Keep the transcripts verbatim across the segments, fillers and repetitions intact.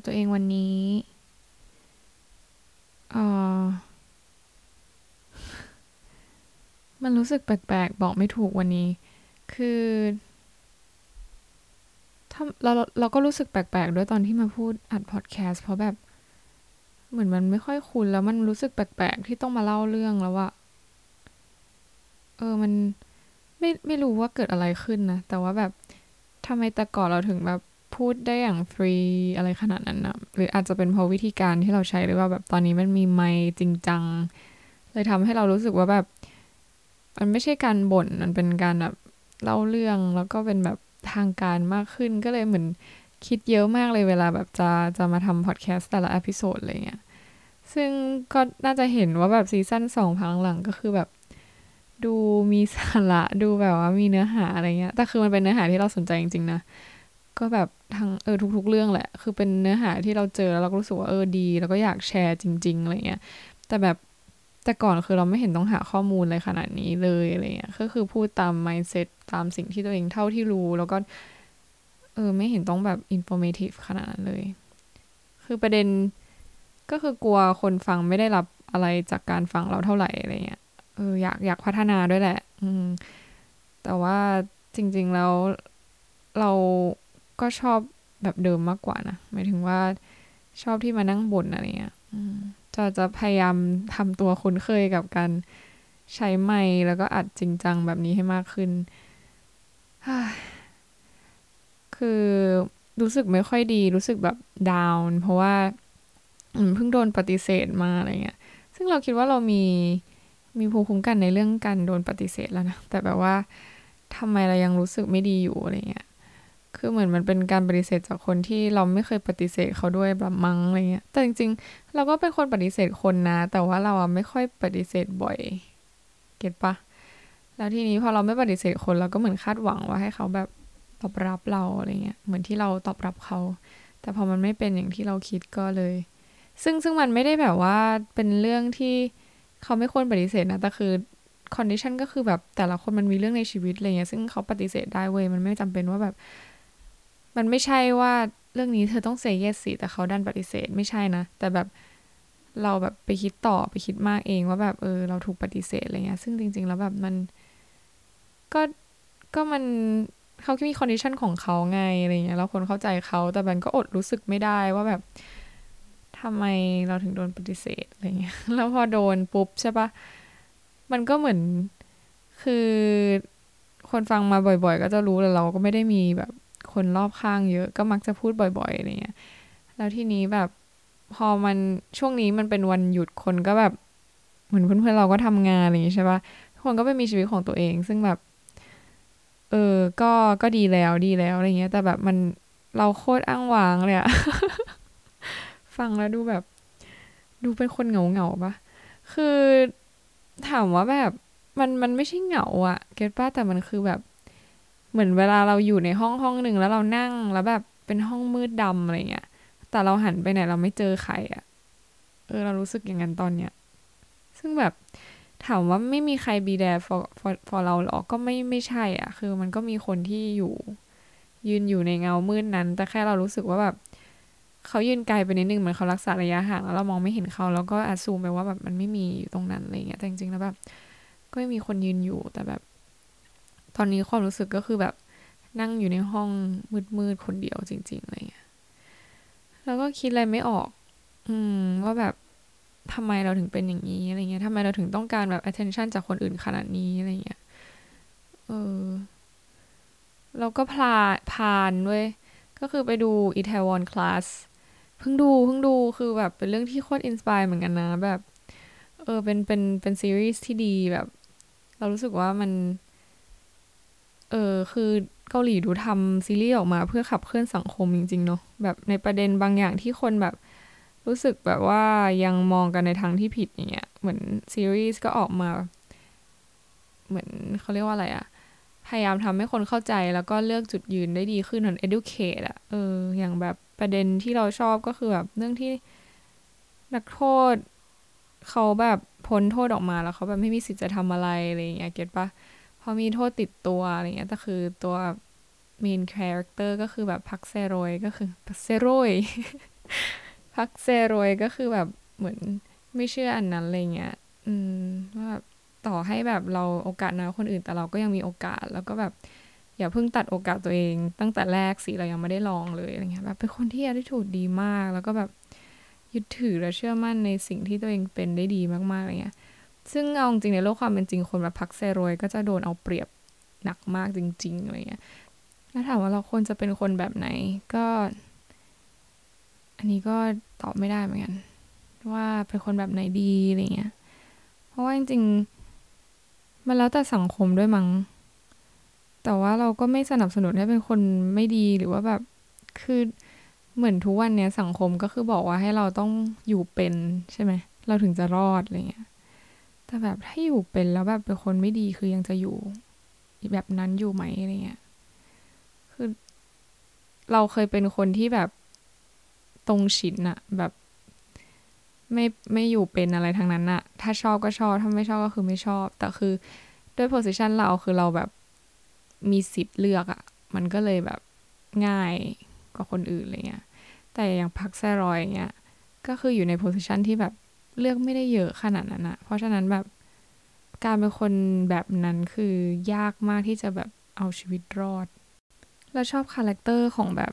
กับตัวเองวันนี้เอ่อมันรู้สึกแปลกๆบอกไม่ถูกวันนี้คือถ้าเราเราก็รู้สึกแปลกๆด้วยตอนที่มาพูดอัดพอดแคสต์เพราะแบบเหมือนมันไม่ค่อยคุ้นแล้วมันรู้สึกแปลกๆที่ต้องมาเล่าเรื่องแล้วอะเออมันไม่ไม่รู้ว่าเกิดอะไรขึ้นนะแต่ว่าแบบทำไมแต่ก่อนเราถึงแบบพูดได้อย่างฟรีอะไรขนาดนั้นนะหรืออาจจะเป็นเพราะวิธีการที่เราใช้หรือว่าแบบตอนนี้มันมีไมค์จริงจังเลยทำให้เรารู้สึกว่าแบบมันไม่ใช่การบ่นมันเป็นการแบบเล่าเรื่องแล้วก็เป็นแบบทางการมากขึ้นก็เลยเหมือนคิดเยอะมากเลยเวลาแบบจะจะมาทำพอดแคสต์แต่ละเอพิโซดอะไรเงี้ยซึ่งก็น่าจะเห็นว่าแบบซีซั่นสองพักหลังก็คือแบบดูมีสาระดูแบบว่ามีเนื้อหาอะไรเงี้ยแต่คือมันเป็นเนื้อหาที่เราสนใจจริงๆนะก็แบบทางเออทุกๆเรื่องแหละคือเป็นเนื้อหาที่เราเจอแล้วเราก็รู้สึกว่าเออดีแล้วก็อยากแชร์จริงๆอะไรเงี้ยแต่แบบแต่ก่อนคือเราไม่เห็นต้องหาข้อมูลเลยขนาดนี้เลยอะไรเงี้ยก็คือพูดตาม mindset ตามสิ่งที่ตัวเองเท่าที่รู้แล้วก็เออไม่เห็นต้องแบบ informative ขนาดนั้นเลยคือประเด็นก็คือกลัวคนฟังไม่ได้รับอะไรจากการฟังเราเท่าไหร่อะไรเงี้ยเอออยากอยากพัฒนาด้วยแหละอืมแต่ว่าจริงๆแล้วเราก็ชอบแบบเดิมมากกว่านะหมายถึงว่าชอบที่มานั่งบ่นอะไรเงี้ยอืมจะจะพยายามทำตัวคุ้นเคยกับการใช้ไมค์แล้วก็อัดจริงจังแบบนี้ให้มากขึ้นคือรู้สึกไม่ค่อยดีรู้สึกแบบดาวน์เพราะว่าเพิ่งโดนปฏิเสธมาอะไรเงี้ยซึ่งเราคิดว่าเรามีมีภูมิคุ้มกันในเรื่องการโดนปฏิเสธแล้วนะแต่แบบว่าทำไมเรายังรู้สึกไม่ดีอยู่อะไรเงี้ยคือเหมือนมันเป็นการปฏิเสธจากคนที่เราไม่เคยปฏิเสธเขาด้วยแบบมั้งอะไรเงี้ยแต่จริงๆเราก็เป็นคนปฏิเสธคนนะแต่ว่าเราไม่ค่อยปฏิเสธบ่อยเก็ทปะแล้วทีนี้พอเราไม่ปฏิเสธคนเราก็เหมือนคาดหวังว่าให้เขาแบบตอบรับเราอะไรเงี้ยเหมือนที่เราตอบรับเขาแต่พอมันไม่เป็นอย่างที่เราคิดก็เลยซึ่งซึ่งมันไม่ได้แบบว่าเป็นเรื่องที่เขาไม่ควรปฏิเสธนะแต่คือคอนดิชันก็คือแบบแต่ละคนมันมีเรื่องในชีวิตอะไรเงี้ยซึ่งเขาปฏิเสธได้เว้ยมันไม่จำเป็นว่าแบบมันไม่ใช่ว่าเรื่องนี้เธอต้องเซย์เยสสิแต่เขาดันปฏิเสธไม่ใช่นะแต่แบบเราแบบไปคิดต่อไปคิดมากเองว่าแบบเออเราถูกปฏิเสธอะไรเงี้ยซึ่งจริงๆแล้วแบบมันก็ก็มันเขามีคอนดิชันของเขาไงอะไรเงี้ยเราคนเข้าใจเขาแต่มันก็อดรู้สึกไม่ได้ว่าแบบทำไมเราถึงโดนปฏิเสธอะไรเงี้ยแล้วพอโดนปุ๊บใช่ปะมันก็เหมือนคือคนฟังมาบ่อยๆก็จะรู้แล้วเราก็ไม่ได้มีแบบคนรอบข้างเยอะก็มักจะพูดบ่อยๆอะไรเงี้ยแล้วทีนี้แบบพอมันช่วงนี้มันเป็นวันหยุดคนก็แบบเหมือนเพื่อนๆเราก็ทำงานอะไรอย่างงี้ใช่ปะทุกคนก็ไปมีชีวิตของตัวเองซึ่งแบบเออก็ก็ดีแล้วดีแล้วอะไรเงี้ยแต่แบบมันเราโคตรอ้างว้างเลยอะ ฟังแล้วดูแบบดูเป็นคนเหงาๆปะคือถามว่าแบบมันมันไม่ใช่เหงาอะเก็ทปะแต่มันคือแบบเหมือนเวลาเราอยู่ในห้องห้องหนึ่งแล้วเรานั่งแล้วแบบเป็นห้องมืดดำอะไรเงี้ยแต่เราหันไปไหนเราไม่เจอใครอ่ะเออเรารู้สึกอย่างนั้นตอนเนี้ยซึ่งแบบถามว่าไม่มีใคร be there for for for เราหรอก็ไม่ไม่ใช่อ่ะคือมันก็มีคนที่อยู่ยืนอยู่ในเงามืดนั้นแต่แค่เรารู้สึกว่าแบบเขายืนไกลไปนิดนึงเหมือนเขารักษาระยะห่างแล้วเรามองไม่เห็นเขาแล้วก็อาซูมไปว่าแบบมันไม่มีอยู่ตรงนั้นอะไรเงี้ยแต่จริงๆแล้วแบบก็ไม่มีคนยืนอยู่แต่แบบตอนนี้ความรู้สึกก็คือแบบนั่งอยู่ในห้องมืดๆคนเดียวจริงๆอะไรเงี้ยแล้วก็คิดอะไรไม่ออกอืมว่าแบบทำไมเราถึงเป็นอย่างนี้อะไรเงี้ยทำไมเราถึงต้องการแบบ attention จากคนอื่นขนาดนี้อะไรเงี้ยเออเราก็พลาดผ่านด้วยก็คือไปดู Itaewon Class เพิ่งดูเพิ่งดูคือแบบเป็นเรื่องที่โคตรอินสไปร์เหมือนกันนะแบบเออเป็นเป็นเป็นซีรีส์ที่ดีแบบเรารู้สึกว่ามันเออคือเกาหลีดูทำซีรีส์ออกมาเพื่อขับเคลื่อนสังคมจริงๆเนาะแบบในประเด็นบางอย่างที่คนแบบรู้สึกแบบว่ายังมองกันในทางที่ผิดอย่างเงี้ยเหมือนซีรีส์ก็ออกมาเหมือนเขาเรียกว่าอะไรอะพยายามทำให้คนเข้าใจแล้วก็เลือกจุดยืนได้ดีขึ้นเหมือน educate อะเอออย่างแบบประเด็นที่เราชอบก็คือแบบเรื่องที่นักโทษเขาแบบพ้นโทษออกมาแล้วเขาแบบไม่มีสิทธิ์จะทำอะไรอะไรอย่างเงี้ยเก็ทปะพอมีโทษติดตัวอะไรเงี้ยแต่คือตัว main character ก็คือแบบพักเซโรยก็คือพักเซโรย พรรคเซโรยก็คือแบบเหมือนไม่เชื่ออันนั้นอะไรเงี้ยอืมว่าแบบต่อให้แบบเราโอกาสน้อยคนอื่นแต่เราก็ยังมีโอกาสแล้วก็แบบอย่าเพิ่งตัดโอกาสตัวเองตั้งแต่แรกสิเรายังไม่ได้ลองเลยอะไรเงี้ยแบบเป็นคนที่ attitude ดีมากแล้วก็แบบยึดถือและเชื่อมั่นในสิ่งที่ตัวเองเป็นได้ดีมากๆอะไรเงี้ยซึ่งเอาจริงในโลกความเป็นจริงคนแบบพรรคเซโรยก็จะโดนเอาเปรียบหนักมากจริงๆอะไรเงี้ยถ้าถามว่าเราควรจะเป็นคนแบบไหนก็อันนี้ก็ตอบไม่ได้เหมือนกันว่าเป็นคนแบบไหนดีอะไรเงี้ยเพราะว่าจริงๆมันแล้วแต่สังคมด้วยมั้งแต่ว่าเราก็ไม่สนับสนุนให้เป็นคนไม่ดีหรือว่าแบบคือเหมือนทุกวันเนี้ยสังคมก็คือบอกว่าให้เราต้องอยู่เป็นใช่ไหมเราถึงจะรอดอะไรเงี้ยแต่แบบถ้าอยู่เป็นแล้วแบบเป็นคนไม่ดีคือยังจะอยู่แบบนั้นอยู่ไหมอะไรเงี้ยคือเราเคยเป็นคนที่แบบตรงฉินอะแบบไม่ไม่อยู่เป็นอะไรทางนั้นอะถ้าชอบก็ชอบถ้าไม่ชอบก็คือไม่ชอบแต่คือด้วย position เราคือเราแบบมีสิทธิ์เลือกอะมันก็เลยแบบง่ายกว่าคนอื่นอะไรเงี้ยแต่อย่างพรรคเซโรยอย่างเงี้ยก็คืออยู่ใน position ที่แบบเลือกไม่ได้เยอะขนาดนั้นอะเพราะฉะนั้นแบบการเป็นคนแบบนั้นคือยากมากที่จะแบบเอาชีวิตรอดแล้วชอบคาแรคเตอร์ของแบบ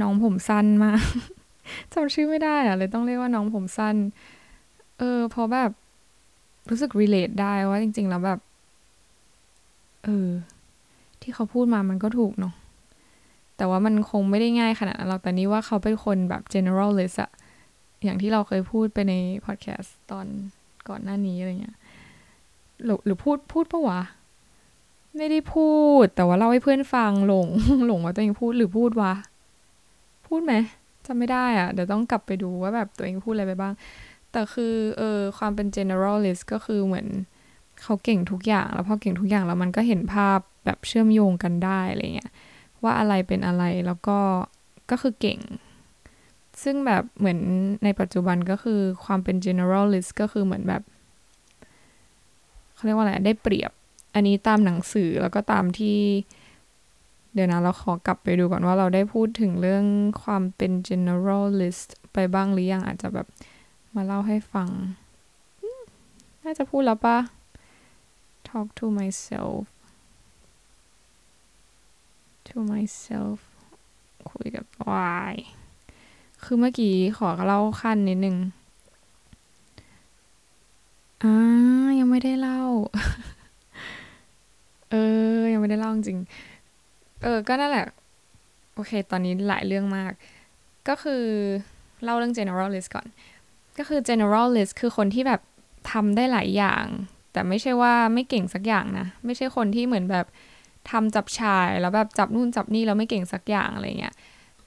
น้องผมสั้นมากจำชื่อไม่ได้อะเลยต้องเรียกว่าน้องผมสั้นเออพอแบบรู้สึก relate ได้ว่าจริงๆแล้วแบบเออที่เขาพูดมามันก็ถูกเนาะแต่ว่ามันคงไม่ได้ง่ายขนาดนั้นหรอกแต่นี้ว่าเขาเป็นคนแบบ generalist อะอย่างที่เราเคยพูดไปใน podcast ตอนก่อนหน้านี้อะไรเงี้ยหรือหรือพูดพูดปะวะไม่ได้พูดแต่ว่าเล่าให้เพื่อนฟังหลงหลงว่าตัวเองพูดหรือพูดวะพูดไหมจำไม่ได้อะเดี๋ยวต้องกลับไปดูว่าแบบตัวเองพูดอะไรไปบ้างแต่คือเออความเป็น generalist ก็คือเหมือนเขาเก่งทุกอย่างแล้วพอเก่งทุกอย่างแล้วมันก็เห็นภาพแบบเชื่อมโยงกันได้อะไรเงี้ยว่าอะไรเป็นอะไรแล้วก็ก็คือเก่งซึ่งแบบเหมือนในปัจจุบันก็คือความเป็น generalist ก็คือเหมือนแบบเขาเรียกว่าอะไรได้เปรียบอันนี้ตามหนังสือแล้วก็ตามที่เดี๋ยวนะเราขอกลับไปดูก่อนว่าเราได้พูดถึงเรื่องความเป็น generalist ไปบ้างหรือยังอาจจะแบบมาเล่าให้ฟังน่าจะพูดแล้วปะ talk to myself to myself คุยกับ why คือเมื่อกี้ขอเล่าขั้นนิดนึงอ่ายังไม่ได้เล่า เออยังไม่ได้เล่าจริงเออก็นั่นแหละโอเคตอนนี้หลายเรื่องมากก็คือเล่าเรื่อง generalist ก่อนก็คือ generalist คือคนที่แบบทำได้หลายอย่างแต่ไม่ใช่ว่าไม่เก่งสักอย่างนะไม่ใช่คนที่เหมือนแบบทำจับชายแล้วแบบจับนู่นจับนี่แล้วไม่เก่งสักอย่างอะไรเงี้ย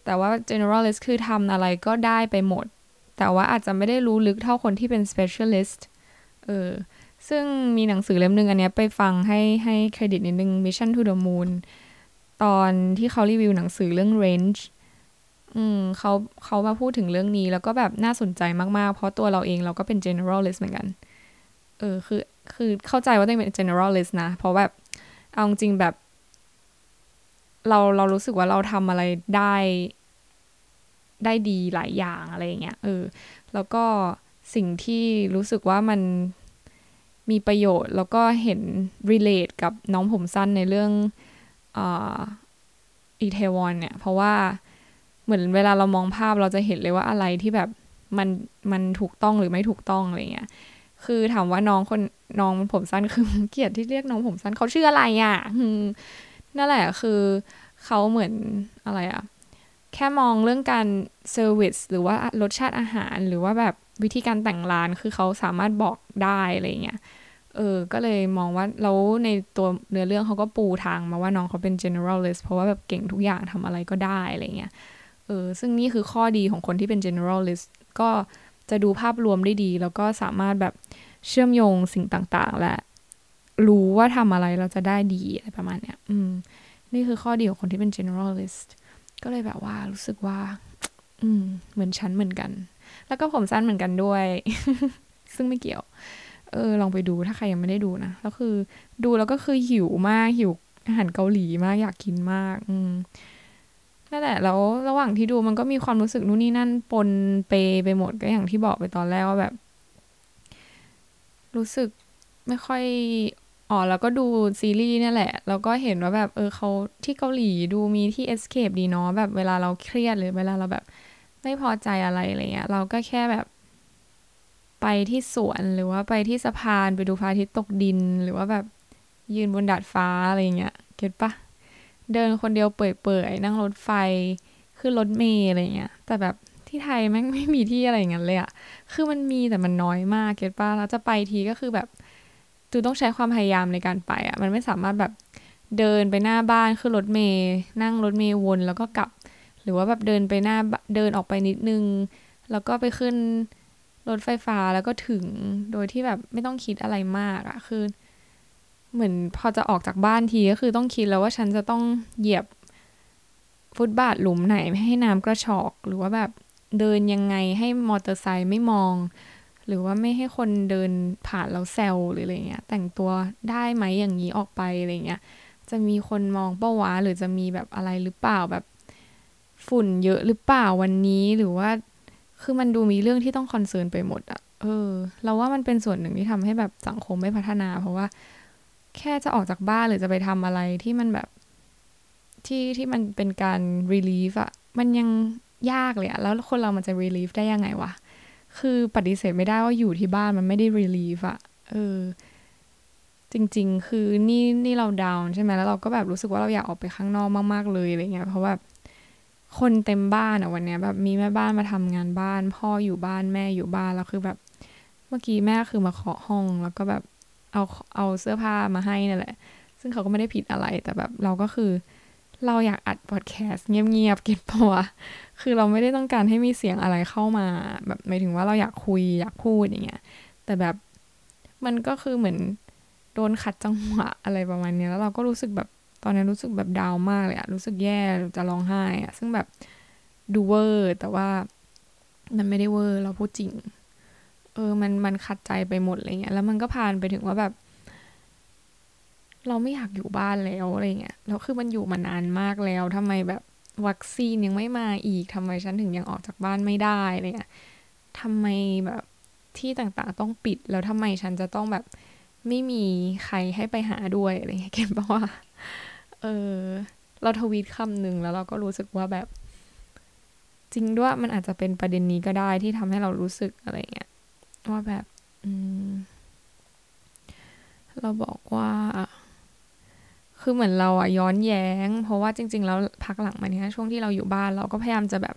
แต่ว่า generalist คือทำอะไรก็ได้ไปหมดแต่ว่าอาจจะไม่ได้รู้ลึกเท่าคนที่เป็น specialist เออซึ่งมีหนังสือเล่มนึงอันเนี้ยไปฟังให้ให้เครดิตนิดนึง Mission to the Moonตอนที่เขารีวิวหนังสือเรื่อง range อืมเขาเขามาพูดถึงเรื่องนี้แล้วก็แบบน่าสนใจมากๆเพราะตัวเราเองเราก็เป็น generalist เหมือนกันเออคือคือเข้าใจว่าตัวเองเป็น generalist นะเพราะแบบเอาจริงแบบเราเรารู้สึกว่าเราทำอะไรได้ได้ดีหลายอย่างอะไรอย่างเงี้ยเออแล้วก็สิ่งที่รู้สึกว่ามันมีประโยชน์แล้วก็เห็น relate กับน้องผมสั้นในเรื่องอีเทวอนเนี่ยเพราะว่าเหมือนเวลาเรามองภาพเราจะเห็นเลยว่าอะไรที่แบบมันมันถูกต้องหรือไม่ถูกต้องอะไรเงี้ยคือถามว่าน้องคนน้องผมสั้นคือเกลียดที่เรียกน้องผมสั้นเขาชื่ออะไรอ่ะนั่นแหละคือเขาเหมือนอะไรอ่ะแค่มองเรื่องการเซอร์วิสหรือว่ารสชาติอาหารหรือว่าแบบวิธีการแต่งร้านคือเขาสามารถบอกได้อะไรเงี้ยเออก็เลยมองว่าแล้วในตัวเนื้อเรื่องเขาก็ปูทางมาว่าน้องเขาเป็น generalist เพราะว่าแบบเก่งทุกอย่างทำอะไรก็ได้อะไรเงี้ยเออซึ่งนี่คือข้อดีของคนที่เป็น generalist ก็จะดูภาพรวมได้ดีแล้วก็สามารถแบบเชื่อมโยงสิ่งต่างๆและรู้ว่าทำอะไรเราจะได้ดีอะไรประมาณเนี้ยอืมนี่คือข้อดีของคนที่เป็น generalist ก็เลยแบบว่ารู้สึกว่าอืมเหมือนฉันเหมือนกันแล้วก็ผมสั้นเหมือนกันด้วย ซึ่งไม่เกี่ยวเออลองไปดูถ้าใครยังไม่ได้ดูนะแล้วคือดูแล้วก็คือหิวมากหิวอาหารเกาหลีมากอยากกินมากอืม นั่นแหละแล้วระหว่างที่ดูมันก็มีความรู้สึกนู่นนี่นั่นปนเปไปหมดก็อย่างที่บอกไปตอนแรกว่าแบบรู้สึกไม่ค่อยอ๋อแล้วก็ดูซีรีส์นี่แหละแล้วก็เห็นว่าแบบเออเขาที่เกาหลีดูมีที่ Escape ดีเนาะแบบเวลาเราเครียดหรือเวลาเราแบบไม่พอใจอะไรอะไรเงี้ยเราก็แค่แบบไปที่สวนหรือว่าไปที่สะพานไปดูพระอาทิตย์ตกดินหรือว่าแบบยืนบนดาดฟ้าอะไรเงี้ยเก็ทปะเดินคนเดียวเปื่อยๆนั่งรถไฟขึ้นรถเมล์อะไรเงี้ยแต่แบบที่ไทยแม่งไม่มีที่อะไรอย่างเงี้ยเลยอะคือมันมีแต่มันน้อยมากเก็ทปะแล้วจะไปทีก็คือแบบจูต้องใช้ความพยายามในการไปอ่ะมันไม่สามารถแบบเดินไปหน้าบ้านขึ้นรถเมล์นั่งรถเมล์วนแล้วก็กลับหรือว่าแบบเดินไปหน้าเดินออกไปนิดนึงแล้วก็ไปขึ้นรถไฟฟ้าแล้วก็ถึงโดยที่แบบไม่ต้องคิดอะไรมากอ่ะคือเหมือนพอจะออกจากบ้านทีก็คือต้องคิดแล้วว่าฉันจะต้องเหยียบฟุตบาทหลุมไหนไม่ให้น้ำกระชอกหรือว่าแบบเดินยังไงให้มอเตอร์ไซค์ไม่มองหรือว่าไม่ให้คนเดินผ่านเราแซวหรืออะไรเงี้ยแต่งตัวได้ไหมอย่างนี้ออกไปอะไรเงี้ยจะมีคนมองเป้าวะหรือจะมีแบบอะไรหรือเปล่าแบบฝุ่นเยอะหรือเปล่าวันนี้หรือว่าคือมันดูมีเรื่องที่ต้องคอนเซิร์นไปหมดอ่ะเออเราว่ามันเป็นส่วนหนึ่งที่ทำให้แบบสังคมไม่พัฒนาเพราะว่าแค่จะออกจากบ้านหรือจะไปทำอะไรที่มันแบบที่ที่มันเป็นการรีลีฟอ่ะมันยังยากเลยอ่ะแล้วคนเรามันจะรีลีฟได้ยังไงวะคือปฏิเสธไม่ได้ว่าอยู่ที่บ้านมันไม่ได้รีลีฟอะเออจริงๆคือนี่นี่เราดาวน์ใช่ไหมแล้วเราก็แบบรู้สึกว่าเราอยากออกไปข้างนอกมากๆเลยอะไรเงี้ยเพราะว่าคนเต็มบ้านอะวันเนี้ยแบบมีแม่บ้านมาทำงานบ้านพ่ออยู่บ้านแม่อยู่บ้านแล้วคือแบบเมื่อกี้แม่คือมาเคาะห้องแล้วก็แบบเอาเอาเสื้อผ้ามาให้นั่นแหละซึ่งเขาก็ไม่ได้ผิดอะไรแต่แบบเราก็คือเราอยากอัดพอดแคสต์เงียบๆเก็บปะวะคือเราไม่ได้ต้องการให้มีเสียงอะไรเข้ามาแบบหมายถึงว่าเราอยากคุยอยากพูดอย่างเงี้ยแต่แบบมันก็คือเหมือนโดนขัดจังหวะอะไรประมาณนี้แล้วเราก็รู้สึกแบบตอนนั้นรู้สึกแบบดาวมากเลยอะรู้สึกแย่จะร้องไห้อะซึ่งแบบดูเวอร์แต่ว่ามันไม่ได้เวอร์เราพูดจริงเออมันมันขัดใจไปหมดอะไรเงี้ยแล้วมันก็ผ่านไปถึงว่าแบบเราไม่อยากอยู่บ้านแล้วอะไรเงี้ยแล้วคือมันอยู่มานานมากแล้วทำไมแบบวัคซีนยังไม่มาอีกทำไมฉันถึงยังออกจากบ้านไม่ได้อะไรเงี้ยทำไมแบบที่ต่างๆต้องปิดแล้วทำไมฉันจะต้องแบบไม่มีใครให้ไปหาด้วยอะไรเงี้ยเก็บป่ะวะเออเราทวีตคำหนึ่งแล้วเราก็รู้สึกว่าแบบจริงด้วยมันอาจจะเป็นประเด็นนี้ก็ได้ที่ทำให้เรารู้สึกอะไรเงี้ยว่าแบบอืมเราบอกว่าคือเหมือนเราอ่ะย้อนแย้งเพราะว่าจริงๆแล้วพักหลังมาเนี่ยช่วงที่เราอยู่บ้านเราก็พยายามจะแบบ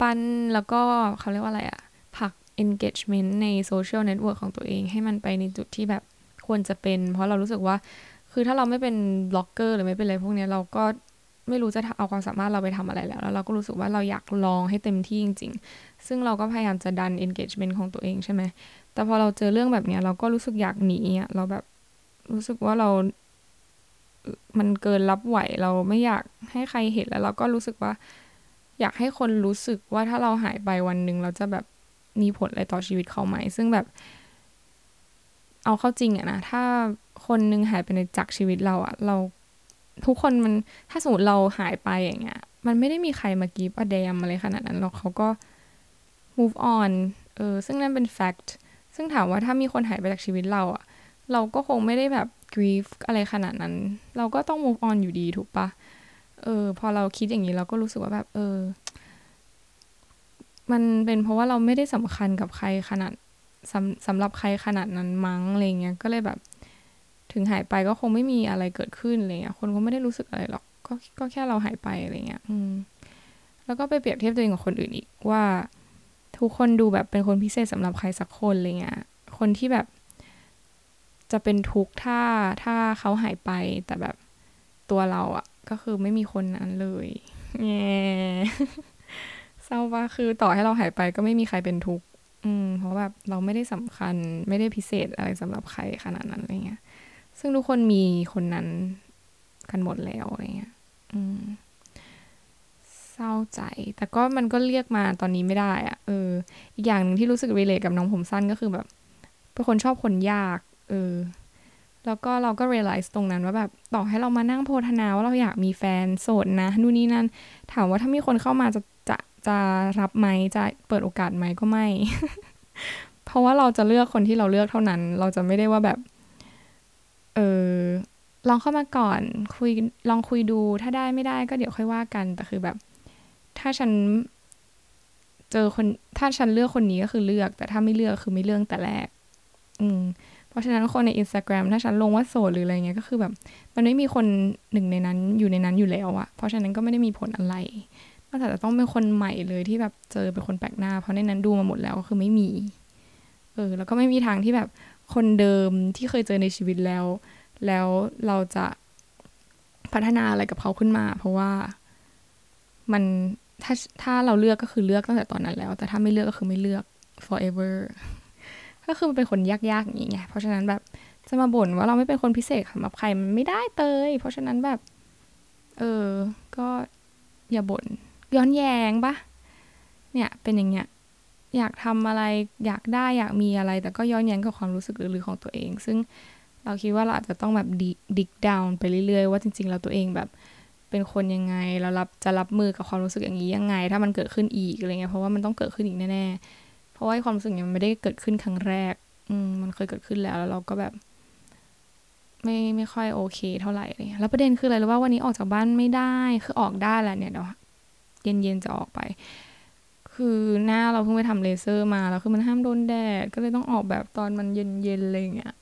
ปั้นแล้วก็เขาเรียกว่าอะไรอ่ะผัก engagement ใน social network ของตัวเองให้มันไปในจุดที่แบบควรจะเป็นเพราะเรารู้สึกว่าคือถ้าเราไม่เป็นบล็อกเกอร์หรือไม่เป็นอะไรพวกนี้เราก็ไม่รู้จะเอาความสามารถเราไปทำอะไรแล้วแล้วเราก็รู้สึกว่าเราอยากลองให้เต็มที่จริงๆซึ่งเราก็พยายามจะดัน engagement ของตัวเองใช่ไหมแต่พอเราเจอเรื่องแบบเนี้ยเราก็รู้สึกอยากหนีอ่ะเราแบบรู้สึกว่าเรามันเกินรับไหวเราไม่อยากให้ใครเห็นแล้วเราก็รู้สึกว่าอยากให้คนรู้สึกว่าถ้าเราหายไปวันหนึ่งเราจะแบบมีผลอะไรต่อชีวิตเขาไหมซึ่งแบบเอาเข้าจริงอะนะถ้าคนนึงหายไปในจากชีวิตเราอะเราทุกคนมันถ้าสมมติเราหายไปอย่างเงี้ยมันไม่ได้มีใครมากีบอะแดมอะไรขนาดนั้นหรอกเขาก็ move on เออซึ่งนั่นเป็น fact ซึ่งถามว่าถ้ามีคนหายไปจากชีวิตเราอะเราก็คงไม่ได้แบบgrief อะไรขนาดนั้นเราก็ต้อง move on อยู่ดีถูกปะเออพอเราคิดอย่างนี้เราก็รู้สึกว่าแบบเออมันเป็นเพราะว่าเราไม่ได้สำคัญกับใครขนาดสำสำหรับใครขนาดนั้นมั้งอะไรเงี้ยก็เลยแบบถึงหายไปก็คงไม่มีอะไรเกิดขึ้นอะไรเงี้ยคนก็ไม่ได้รู้สึกอะไรหรอกก็ก็แค่เราหายไปอะไรเงี้ยอืมแล้วก็ไปเปรียบเทียบตัวเองกับคนอื่นอีกว่าทุกคนดูแบบเป็นคนพิเศษสำหรับใครสักคนอะไรเงี้ยคนที่แบบจะเป็นทุกข์ถ้าถ้าเขาหายไปแต่แบบตัวเราอ่ะก็คือไม่มีคนนั้นเลยแง่ เศร้าว่าคือต่อให้เราหายไปก็ไม่มีใครเป็นทุกข์อืมเพราะแบบเราไม่ได้สำคัญไม่ได้พิเศษอะไรสำหรับใครขนาดนั้นอะไรเงี้ยซึ่งทุกคนมีคนนั้นกันหมดแล้วอะไรเงี้ยอืมเศร้าใจแต่ก็มันก็เรียกมาตอนนี้ไม่ได้อ่ะเอออีกอย่างนึงที่รู้สึกรีเลทกับน้องผมสั้นก็คือแบบเป็นคนชอบคนยากเออ แล้วก็เราก็ realize ตรงนั้นว่าแบบต่อให้เรามานั่งโพธนาว่าเราอยากมีแฟนโสดนะนู่นนี่นั่นถามว่าถ้ามีคนเข้ามาจะจะจะรับไหมจะเปิดโอกาสไหมก็ไม่ เพราะว่าเราจะเลือกคนที่เราเลือกเท่านั้นเราจะไม่ได้ว่าแบบเออลองเข้ามาก่อนคุยลองคุยดูถ้าได้ไม่ได้ก็เดี๋ยวค่อยว่ากันแต่คือแบบถ้าฉันเจอคนถ้าฉันเลือกคนนี้ก็คือเลือกแต่ถ้าไม่เลือกคือไม่เลือกแต่แรกอืมเพราะฉะนั้นคนใน Instagram ถ้าฉันลงว่าโสดหรืออะไรเงี้ยก็คือแบบมันไม่มีคนหนึ่งในนั้นอยู่ในนั้นอยู่แล้วอะเพราะฉะนั้นก็ไม่ได้มีผลอะไรนอกจากจะต้องเป็นคนใหม่เลยที่แบบเจอเป็นคนแปลกหน้าเพราะในนั้นดูมาหมดแล้วก็คือไม่มีเออแล้วก็ไม่มีทางที่แบบคนเดิมที่เคยเจอในชีวิตแล้วแล้วเราจะพัฒนาอะไรกับเขาขึ้นมาเพราะว่ามันถ้าถ้าเราเลือกก็คือเลือกตั้งแต่ตอนนั้นแล้วแต่ถ้าไม่เลือกก็คือไม่เลือก forever ก็คือมันเป็นคนยากๆอย่างงี้ไงเพราะฉะนั้นแบบจะมาบ่นว่าเราไม่เป็นคนพิเศษสำหรับใครมันไม่ได้เตยเพราะฉะนั้นแบบเออก็อย่าบ่นย้อนแย้งปะเนี่ยเป็นอย่างเงี้ยอยากทำอะไรอยากได้อยากมีอะไรแต่ก็ย้อนแย้งกับความรู้สึกลึกๆของตัวเองซึ่งเราคิดว่าเราอาจจะต้องแบบ dig down ไปเรื่อยๆว่าจริงๆเราตัวเองแบบเป็นคนยังไงเรารับจะรับมือกับความรู้สึกอย่างนี้ยังไงถ้ามันเกิดขึ้นอีกอะไรเงี้ยเพราะว่ามันต้องเกิดขึ้นอีกแน่ๆเพราะว่าความรู้สึกเนี่ยมันไม่ได้เกิดขึ้นครั้งแรกอืมมันเคยเกิดขึ้นแล้วแล้วเราก็แบบไม่ไม่ค่อยโอเคเท่าไหร่อะไรเงี้ยแล้วประเด็นคืออะไรหรือว่าวันนี้ออกจากบ้านไม่ได้คือออกได้แหละเนี่ยเดี๋ยวเย็นๆจะออกไปคือหน้าเราเพิ่งไปทำเลเซอร์มาแล้วคือมันห้ามโดนแดดก็เลยต้องออกแบบตอนมันเย็นๆอะไรเงี้ย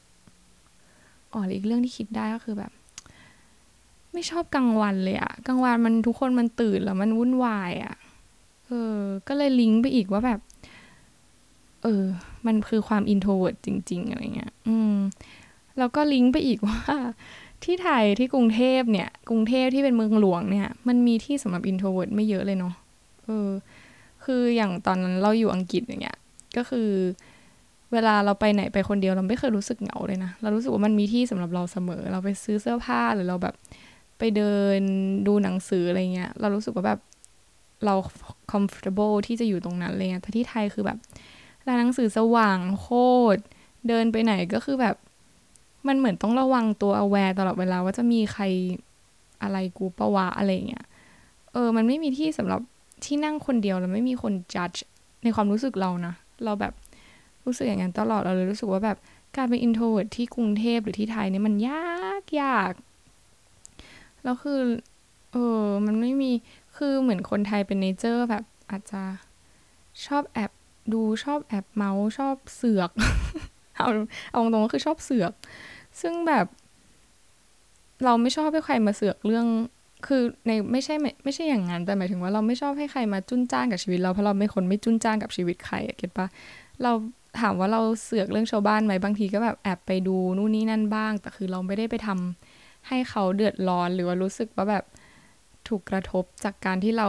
อ๋ออีกเรื่องที่คิดได้ก็คือแบบไม่ชอบกลางวันเลยอะกลางวันมันทุกคนมันตื่นแล้วมันวุ่นวายอะเออก็เลยลิงก์ไปอีกว่าแบบเออมันคือความ introvert จริงๆอะไรเงี้ยอืมแล้วก็ลิงก์ไปอีกว่าที่ไทยที่กรุงเทพเนี่ยกรุงเทพที่เป็นเมืองหลวงเนี่ยมันมีที่สำหรับ introvert ไม่เยอะเลยเนาะเออคืออย่างตอนนั้นเราอยู่อังกฤษอย่างเงี้ยก็คือเวลาเราไปไหนไปคนเดียวเราไม่เคยรู้สึกเหงาเลยนะเรารู้สึกว่ามันมีที่สำหรับเราเสมอเราไปซื้อเสื้อผ้าหรือเราแบบไปเดินดูหนังสืออะไรเงี้ยเรารู้สึกว่าแบบเรา comfortable ที่จะอยู่ตรงนั้นเลยแต่ที่ไทยคือแบบร้านหนังสือสว่างโคตรเดินไปไหนก็คือแบบมันเหมือนต้องระวังตัว aware ตลอดเวลาว่าจะมีใครอะไรกูปะวะอะไรเงี้ยเออมันไม่มีที่สำหรับที่นั่งคนเดียวแล้วไม่มีคน judge ในความรู้สึกเรานะเราแบบรู้สึกอย่างนั้นตลอดเราเลยรู้สึกว่าแบบการเป็น introvert ที่กรุงเทพหรือที่ไทยเนี่ยมันยากยากแล้วคือเออมันไม่มีคือเหมือนคนไทยเป็นเนเจอร์แบบอาจจะชอบแอบดูชอบแอบเมาชอบเสือก เอาเอาตรงก็คือชอบเสือกซึ่งแบบเราไม่ชอบให้ใครมาเสือกเรื่องคือในไม่ใช่ไม่ไม่ใช่อย่างนั้นแต่หมายถึงว่าเราไม่ชอบให้ใครมาจุ้นจ้านกับชีวิตเราเพราะเราไม่คนไม่จุ้นจ้านกับชีวิตใครเก็ทปะเราถามว่าเราเสือกเรื่องชาวบ้านไหมบางทีก็แบบแอบไปดูนู่นนี่นั่นบ้างแต่คือเราไม่ได้ไปทำให้เขาเดือดร้อนหรือว่ารู้สึกว่าแบบถูกกระทบจากการที่เรา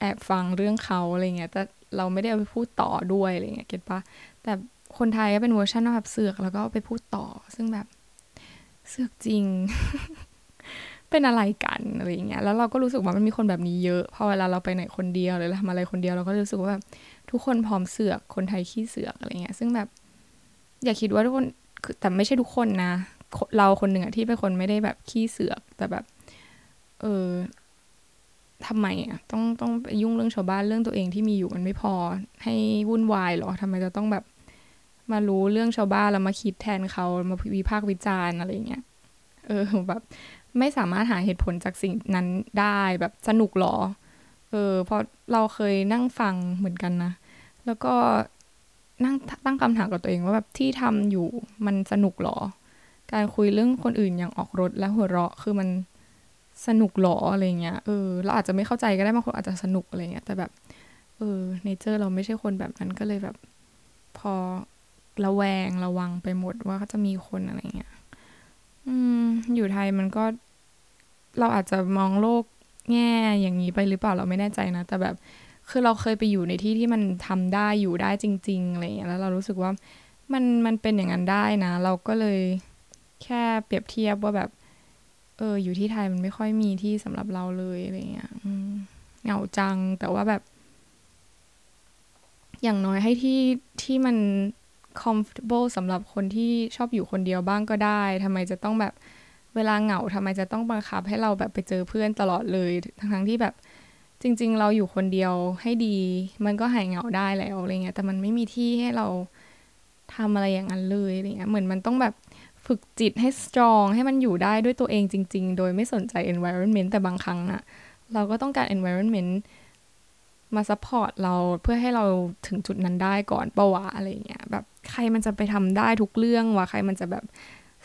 แอบฟังเรื่องเขาอะไรเงี้ยแต่เราไม่ได้เอาไปพูดต่อด้วยอะไรเงี้ยเก็ทปะแต่คนไทยก็เป็นเวอร์ชันว่าแบบเสือกแล้วก็ไปพูดต่อซึ่งแบบเสือกจริง เป็นอะไรกันอะไรเงี้ยแล้วเราก็รู้สึกว่ามันมีคนแบบนี้เยอะพอเวลาเราไปไหนคนเดียวหรือทำอะไรคนเดียวเราก็รู้สึกว่าแบบทุกคนพร้อมเสือกคนไทยขี้เสือกอะไรเงี้ยซึ่งแบบอย่าคิดว่าทุกคนแต่ไม่ใช่ทุกคนนะเราคนหนึ่งอะที่เป็นคนไม่ได้แบบขี้เสือกแต่แบบเออทำไมอะต้องต้องไปยุ่งเรื่องชาวบ้านเรื่องตัวเองที่มีอยู่มันไม่พอให้วุ่นวายหรอทำไมจะต้องแบบมารู้เรื่องชาวบ้านแล้วมาคิดแทนเขามาวิพากษ์วิจารณ์อะไรเงี้ยเออแบบไม่สามารถหาเหตุผลจากสิ่งนั้นได้แบบสนุกหรอเออเพราะเราเคยนั่งฟังเหมือนกันนะแล้วก็นั่งตั้งคำถามกับตัวเองว่าแบบที่ทำอยู่มันสนุกหรอการคุยเรื่องคนอื่นอย่างออกรถและหัวเราะคือมันสนุกหรออะไรเงี้ยเออเราอาจจะไม่เข้าใจก็ได้บางคนอาจจะสนุกอะไรเงี้ยแต่แบบเออเนเจอร์เราไม่ใช่คนแบบนั้นก็เลยแบบพอระแวงระวังไปหมดว่าเขาจะมีคนอะไรเงี้ยอืมอยู่ไทยมันก็เราอาจจะมองโลกแง่อย่างนี้ไปหรือเปล่าเราไม่แน่ใจนะแต่แบบคือเราเคยไปอยู่ในที่ที่มันทำได้อยู่ได้จริงๆอะไรอย่างเงี้ยแล้วเรารู้สึกว่ามันมันเป็นอย่างนั้นได้นะเราก็เลยแค่เปรียบเทียบว่าแบบเอออยู่ที่ไทยมันไม่ค่อยมีที่สำหรับเราเลยอะไรเงี้ยเหงาจังแต่ว่าแบบอย่างน้อยให้ที่ที่มัน comfortable สำหรับคนที่ชอบอยู่คนเดียวบ้างก็ได้ทำไมจะต้องแบบเวลาเหงาทำไมจะต้องบังคับให้เราแบบไปเจอเพื่อนตลอดเลยทั้งๆที่แบบจริงๆเราอยู่คนเดียวให้ดีมันก็หายเหงาได้แล้วอะไรเงี้ยแต่มันไม่มีที่ให้เราทำอะไรอย่างนั้นเลยอะไรเงี้ยเหมือนมันต้องแบบฝึกจิตให้ strong ให้มันอยู่ได้ด้วยตัวเองจริงๆโดยไม่สนใจ environment แต่บางครั้งอะเราก็ต้องการ environment มา support เราเพื่อให้เราถึงจุดนั้นได้ก่อนปะวะอะไรเงี้ยแบบใครมันจะไปทำได้ทุกเรื่องวะใครมันจะแบบ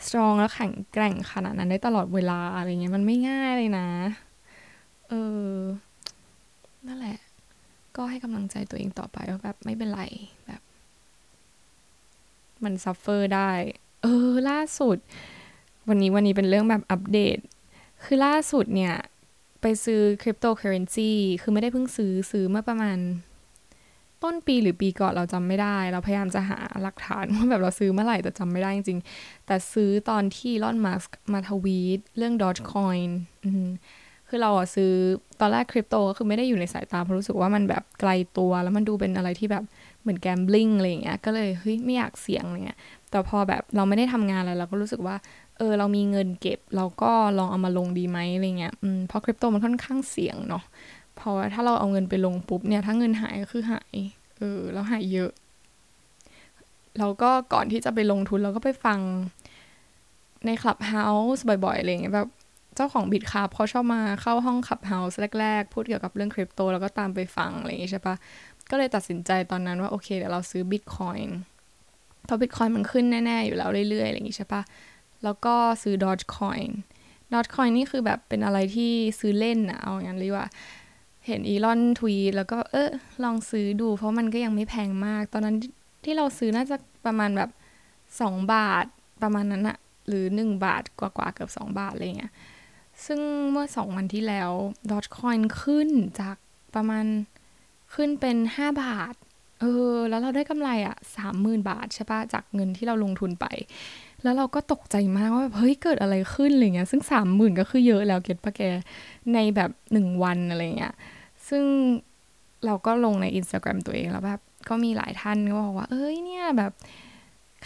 strong แล้วแข็งแกร่งขนาดนั้นได้ตลอดเวลาอะไรเงี้ยมันไม่ง่ายเลยนะเออนั่นแหละก็ให้กำลังใจตัวเองต่อไปว่าแบบไม่เป็นไรแบบมันซัฟเฟอร์ได้เออล่าสุดวันนี้วันนี้เป็นเรื่องแบบอัปเดตคือล่าสุดเนี่ยไปซื้อคริปโตเคอเรนซีคือไม่ได้เพิ่งซื้อซื้อเมื่อประมาณต้นปีหรือปีก่อนเราจำไม่ได้เราพยายามจะหาหลักฐานว่าแบบเราซื้อเมื่อไหร่แต่จำไม่ได้จริงๆแต่ซื้อตอนที่อีลอน มัสก์มาทวีตเรื่อง ดอจคอยน์ อืมคือเราอ่ะซื้อตอนแรกคริปโตก็คือไม่ได้อยู่ในสายตาเพราะรู้สึกว่ามันแบบไกลตัวแล้วมันดูเป็นอะไรที่แบบเหมือนแกมบลิงอะไรอย่างเงี้ยก็เลยเฮ้ยไม่อยากเสี่ยงอะไรเงี้ยแต่พอแบบเราไม่ได้ทำงานอะไรเราก็รู้สึกว่าเออเรามีเงินเก็บเราก็ลองเอามาลงดีไหมอะไรเงี้ยอืมเพราะคริปโตมันค่อนข้างเสี่ยงเนาะพอถ้าเราเอาเงินไปลงปุ๊บเนี่ยถ้าเงินหายก็คือหายเออแล้วหายเยอะเราก็ก่อนที่จะไปลงทุนเราก็ไปฟังใน Clubhouse บ่อยๆอะไรเงี้ยแบบเจ้าของบิตคาร์เขาชอบมาเข้าห้องขับเฮาส์แรกๆพูดเกี่ยวกับเรื่องคริปโตแล้วก็ตามไปฟังอะไรอย่างงี้ใช่ปะก็เลยตัดสินใจตอนนั้นว่าโอเคเดี๋ยวเราซื้อบิตคอยน์เพราะบิตคอยน์มันขึ้นแน่ๆอยู่แล้วเรื่อยๆอะไรอย่างงี้ใช่ปะแล้วก็ซื้อดอจคอยน์ดอจคอยน์นี่คือแบบเป็นอะไรที่ซื้อเล่นนะเอาอย่างนั้นเลยว่าเห็นอีลอนทวีตแล้วก็เออลองซื้อดูเพราะมันก็ยังไม่แพงมากตอนนั้นที่เราซื้อน่าจะประมาณแบบสองบาทประมาณนั้นนะหรือหนึ่งบาทกว่าๆเกือบสองบาทอะไรอย่างเงี้ยซึ่งเมื่อสองวันที่แล้ว Dogecoin ขึ้นจากประมาณขึ้นเป็นห้าบาทเออแล้วเราได้กำไรอ่ะ สามหมื่นบาทใช่ป่ะจากเงินที่เราลงทุนไปแล้วเราก็ตกใจมากว่าแบบเฮ้ยเกิดอะไรขึ้นอะไรเงี้ยซึ่ง สามหมื่น ก็คือเยอะแล้วเก็ทปะแกในแบบหนึ่งวันอะไรเงี้ยซึ่งเราก็ลงใน Instagram ตัวเองแล้วแบบก็มีหลายท่านก็บอกว่าเอ้ยเนี่ยแบบ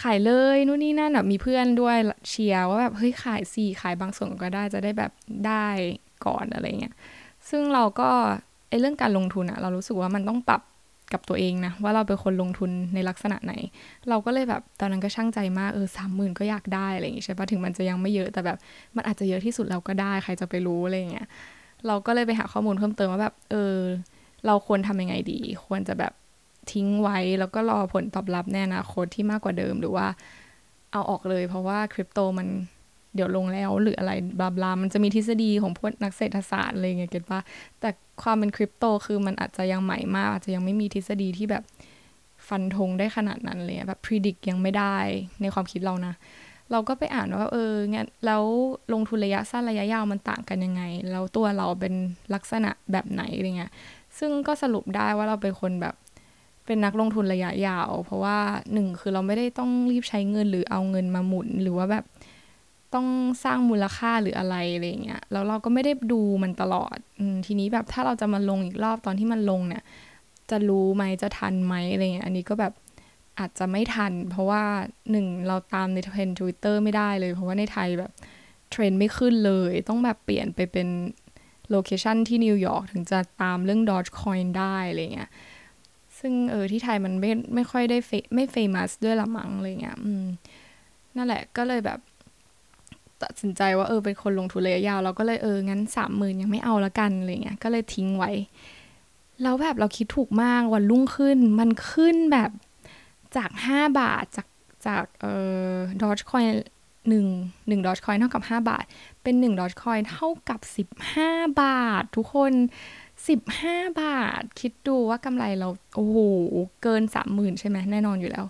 ขายเลยนู่นนี่นั่นแบบมีเพื่อนด้วยเชียร์ว่าแบบเฮ้ยขายสี่ขายบางส่วนก็ได้จะได้แบบได้ก่อนอะไรเงี้ยซึ่งเราก็ไอเรื่องการลงทุนอะเรารู้สึกว่ามันต้องปรับกับตัวเองนะว่าเราเป็นคนลงทุนในลักษณะไหนเราก็เลยแบบตอนนั้นก็ช่างใจมากเออสามหมื่นก็อยากได้อะไรอย่างงี้ใช่ปะถึงมันจะยังไม่เยอะแต่แบบมันอาจจะเยอะที่สุดเราก็ได้ใครจะไปรู้อะไรเงี้ยเราก็เลยไปหาข้อมูลเพิ่มเติมว่าแบบเออเราควรทำยังไงดีควรจะแบบทิ้งไว้แล้วก็รอผลตอบรับแน่นะโค้ดที่มากกว่าเดิมหรือว่าเอาออกเลยเพราะว่าคริปโตมันเดี๋ยวลงแล้วหรืออะไรบลาบลามันจะมีทฤษฎีของพวกนักเศรษฐศาสตร์อะไรเงี้ยเก็ทป่ะแต่ความเป็นคริปโตคือมันอาจจะยังใหม่มากอาจจะยังไม่มีทฤษฎีที่แบบฟันธงได้ขนาดนั้นเลยแบบพรีดิกยังไม่ได้ในความคิดเรานะเราก็ไปอ่านว่าเอองั้นแล้วลงทุนระยะสั้นระยะยาวมันต่างกันยังไงแล้วตัวเราเป็นลักษณะแบบไหนอะไรเงี้ยซึ่งก็สรุปได้ว่าเราเป็นคนแบบเป็นนักลงทุนระยะยาวเพราะว่าหนึ่งคือเราไม่ได้ต้องรีบใช้เงินหรือเอาเงินมาหมุนหรือว่าแบบต้องสร้างมูลค่าหรืออะไรอะไรอย่างเงี้ยแล้วเราก็ไม่ได้ดูมันตลอดทีนี้แบบถ้าเราจะมาลงอีกรอบตอนที่มันลงเนี่ยจะรู้ไหมจะทันไหมอะไรเงี้ยอันนี้ก็แบบอาจจะไม่ทันเพราะว่าหนึ่งเราตามในเทรนด์ Twitter ไม่ได้เลยเพราะว่าในไทยแบบเทรนด์ไม่ขึ้นเลยต้องแบบเปลี่ยนไปเป็นโลเคชั่นที่นิวยอร์กถึงจะตามเรื่อง Dogecoin ได้อะไรเงี้ยซึ่งเออที่ไทยมันไม่ไม่ค่อยได้เฟไม่เฟมัสด้วยละมั้งอะไรเงี้ยอืมนั่นแหละก็เลยแบบตัดสินใจว่าเออเป็นคนลงทุนระยะยาวเราก็เลยเอองั้น สามหมื่น ยังไม่เอาละกันอะไรเงี้ยก็เลยทิ้งไว้แล้วแบบเราคิดถูกมากวันรุ่งขึ้นมันขึ้นแบบจากห้าบาทจากจากเอ่อ Dogecoin หนึ่ง หนึ่ง Dogecoin เท่ากับห้าบาทเป็นหนึ่ง Dogecoin เท่ากับสิบห้าบาททุกคนสิบห้าบาทคิดดูว่ากำไรเราโอ้โหเกิน สามหมื่น ใช่ไหมแน่นอนอยู่แล้ว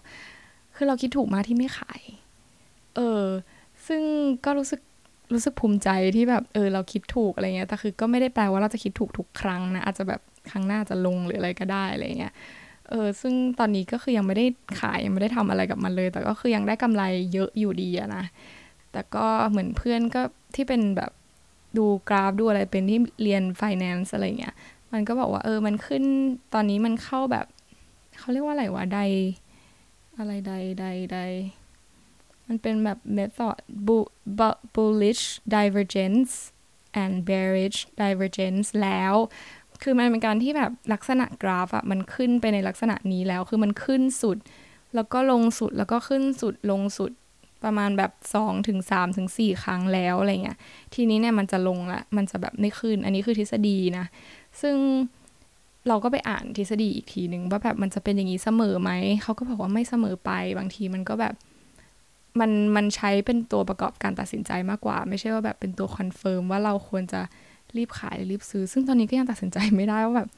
คือเราคิดถูกมากที่ไม่ขายเออซึ่งก็รู้สึกรู้สึกภูมิใจที่แบบเออเราคิดถูกอะไรเงี้ยแต่คือก็ไม่ได้แปลว่าเราจะคิดถูกทุกครั้งนะอาจจะแบบครั้งหน้าจะลงหรืออะไรก็ได้อะไรเงี้ยเออซึ่งตอนนี้ก็คือยังไม่ได้ขายยังไม่ได้ทำอะไรกับมันเลยแต่ก็คือยังได้กำไรเยอะอยู่ดีอะนะแต่ก็เหมือนเพื่อนก็ที่เป็นแบบดูกราฟดูอะไรเป็นที่เรียน finance อะไรเงี้ยมันก็บอกว่าเออมันขึ้นตอนนี้มันเข้าแบบเขาเรียกว่าอะไรวะได อะไรใดใดใดมันเป็นแบบ method bullish divergence and bearish divergence แล้วคือมันเป็นการที่แบบลักษณะกราฟอ่ะมันขึ้นไปในลักษณะนี้แล้วคือมันขึ้นสุดแล้วก็ลงสุดแล้วก็ขึ้นสุดลงสุดประมาณแบบ สองถึงสามถึงสี่ ครั้งแล้วอะไรเงี้ยทีนี้เนี่ยมันจะลงละมันจะแบบไม่ขึ้นอันนี้คือทฤษฎีนะซึ่งเราก็ไปอ่านทฤษฎีอีกทีนึงว่าแบบมันจะเป็นอย่างนี้เสมอไหมเขาก็บอกว่าไม่เสมอไปบางทีมันก็แบบมันมันใช้เป็นตัวประกอบการตัดสินใจมากกว่าไม่ใช่ว่าแบบเป็นตัวคอนเฟิร์มว่าเราควรจะรีบขายหรือรีบซื้อซึ่งตอนนี้ก็ยังตัดสินใจไม่ได้ว่าแบบ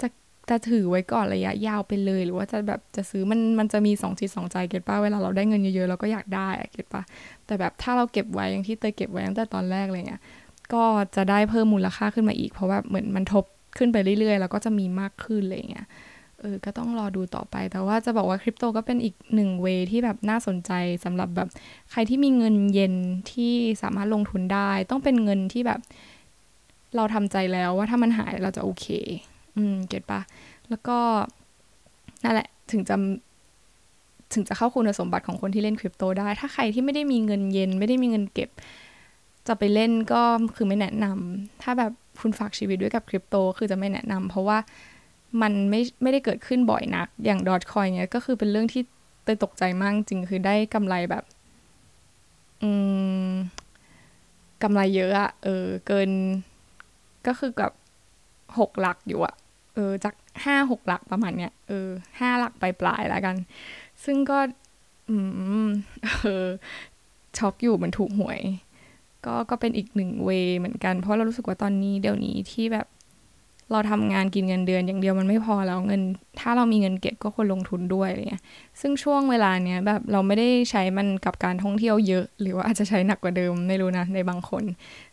จะจะถือไว้ก่อนระยะยาวไปเลยหรือว่าจะแบบจะซื้อมันมันจะมีสองจิตสองใจเก็ตป่ะเวลาเราได้เงินเยอะๆเราก็อยากได้เก็ตป่ะแต่แบบถ้าเราเก็บไว้อย่างที่เตยเก็บไว้ตั้งแต่ตอนแรกเลยเนี่ยก็จะได้เพิ่มมูลค่าขึ้นมาอีกเพราะว่าเหมือนมันทบขึ้นไปเรื่อยๆแล้วก็จะมีมากขึ้นอะไรเงี้ยเออก็ต้องรอดูต่อไปแต่ว่าจะบอกว่าคริปโตก็เป็นอีกหนึ่งเวที่แบบน่าสนใจสำหรับแบบใครที่มีเงินเย็นที่สามารถลงทุนได้ต้องเป็นเงินที่แบบเราทำใจแล้วว่าถ้ามันหายเราจะโอเคอืมเก็ตป่ะแล้วก็นั่นแหละถึงจะถึงจะเข้าคุณสมบัติของคนที่เล่นคริปโตได้ถ้าใครที่ไม่ได้มีเงินเย็นไม่ได้มีเงินเก็บจะไปเล่นก็คือไม่แนะนำถ้าแบบคุณฝากชีวิตด้วยกับคริปโตคือจะไม่แนะนำเพราะว่ามันไม่ไม่ได้เกิดขึ้นบ่อยนักอย่างดอทคอยน์เนี่ยก็คือเป็นเรื่องที่เตยตกใจมากจริงคือได้กำไรแบบอืมกำไรเยอะอะเออเกินก็คือกับหกหลักอยู่อะเออจากห้า หกหลักประมาณเนี้ยเออห้าหลักปลายๆแล้วกันซึ่งก็อืมเออช็อกอยู่มันถูกหวยก็ก็เป็นอีกหนึ่งเวเหมือนกันเพราะเรารู้สึกว่าตอนนี้เดี๋ยวนี้ที่แบบเราทำงานกินเงินเดือนอย่างเดียวมันไม่พอแล้วเงินถ้าเรามีเงินเก็บก็ควรลงทุนด้วยอะไรเงี้ยซึ่งช่วงเวลาเนี้ยแบบเราไม่ได้ใช้มันกับการท่องเที่ยวเยอะหรือว่าอาจจะใช้หนักกว่าเดิมไม่รู้นะในบางคน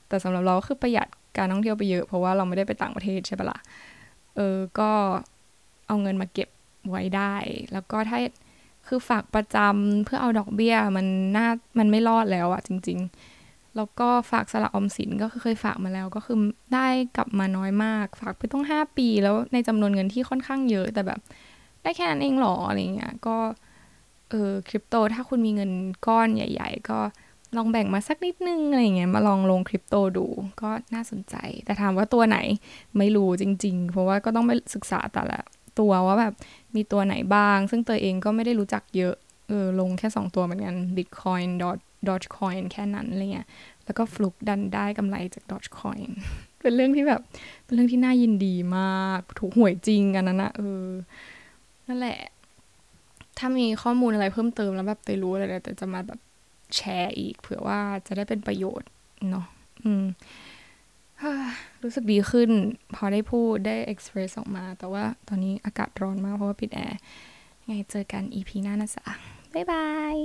แต่สำหรับเราก็คือประหยัดการท่องเที่ยวไปเยอะเพราะว่าเราไม่ได้ไปต่างประเทศใช่ปะล่ะเออก็เอาเงินมาเก็บไว้ได้แล้วก็ถ้าคือฝากประจำเพื่อเอาดอกเบี้ยมันน่ามันไม่รอดแล้วอะจริงๆแล้วก็ฝากสลากออมสินก็คือเคยฝากมาแล้วก็คือได้กลับมาน้อยมากฝากไปต้องห้าปีแล้วในจำนวนเงินที่ค่อนข้างเยอะแต่แบบได้แค่นั้นเองหรออะไรเงี้ยก็เออคริปโตถ้าคุณมีเงินก้อนใหญ่ๆก็ลองแบ่งมาสักนิดนึงอะไรเงี้ยมาลองลงคริปโตดูก็น่าสนใจแต่ถามว่าตัวไหนไม่รู้จริงๆเพราะว่าก็ต้องไปศึกษาแต่ละตัวว่าแบบมีตัวไหนบ้างซึ่งตัวเองก็ไม่ได้รู้จักเยอะเออลงแค่สองตัวเหมือนกัน Bitcoin Dogecoin แค่นั้นอะไรเงี้ยแล้วก็ฟลุกดันได้กำไรจาก Dogecoin เป็นเรื่องที่แบบเป็นเรื่องที่น่ายินดีมากถูกหวยจริงกันนะนะเออนั่นแหละถ้ามีข้อมูลอะไรเพิ่มเติมแล้วแบบไปรู้อะไรแต่จะมาแบบแชร์อีกเผื่อว่าจะได้เป็นประโยชน์เนาะอืมรู้สึกดีขึ้นพอได้พูดได้ express ออกมาแต่ว่าตอนนี้อากาศร้อนมากเพราะว่าปิดแอร์ไงเจอกัน อี พี หน้านะจ๊ะบ๊ายบาย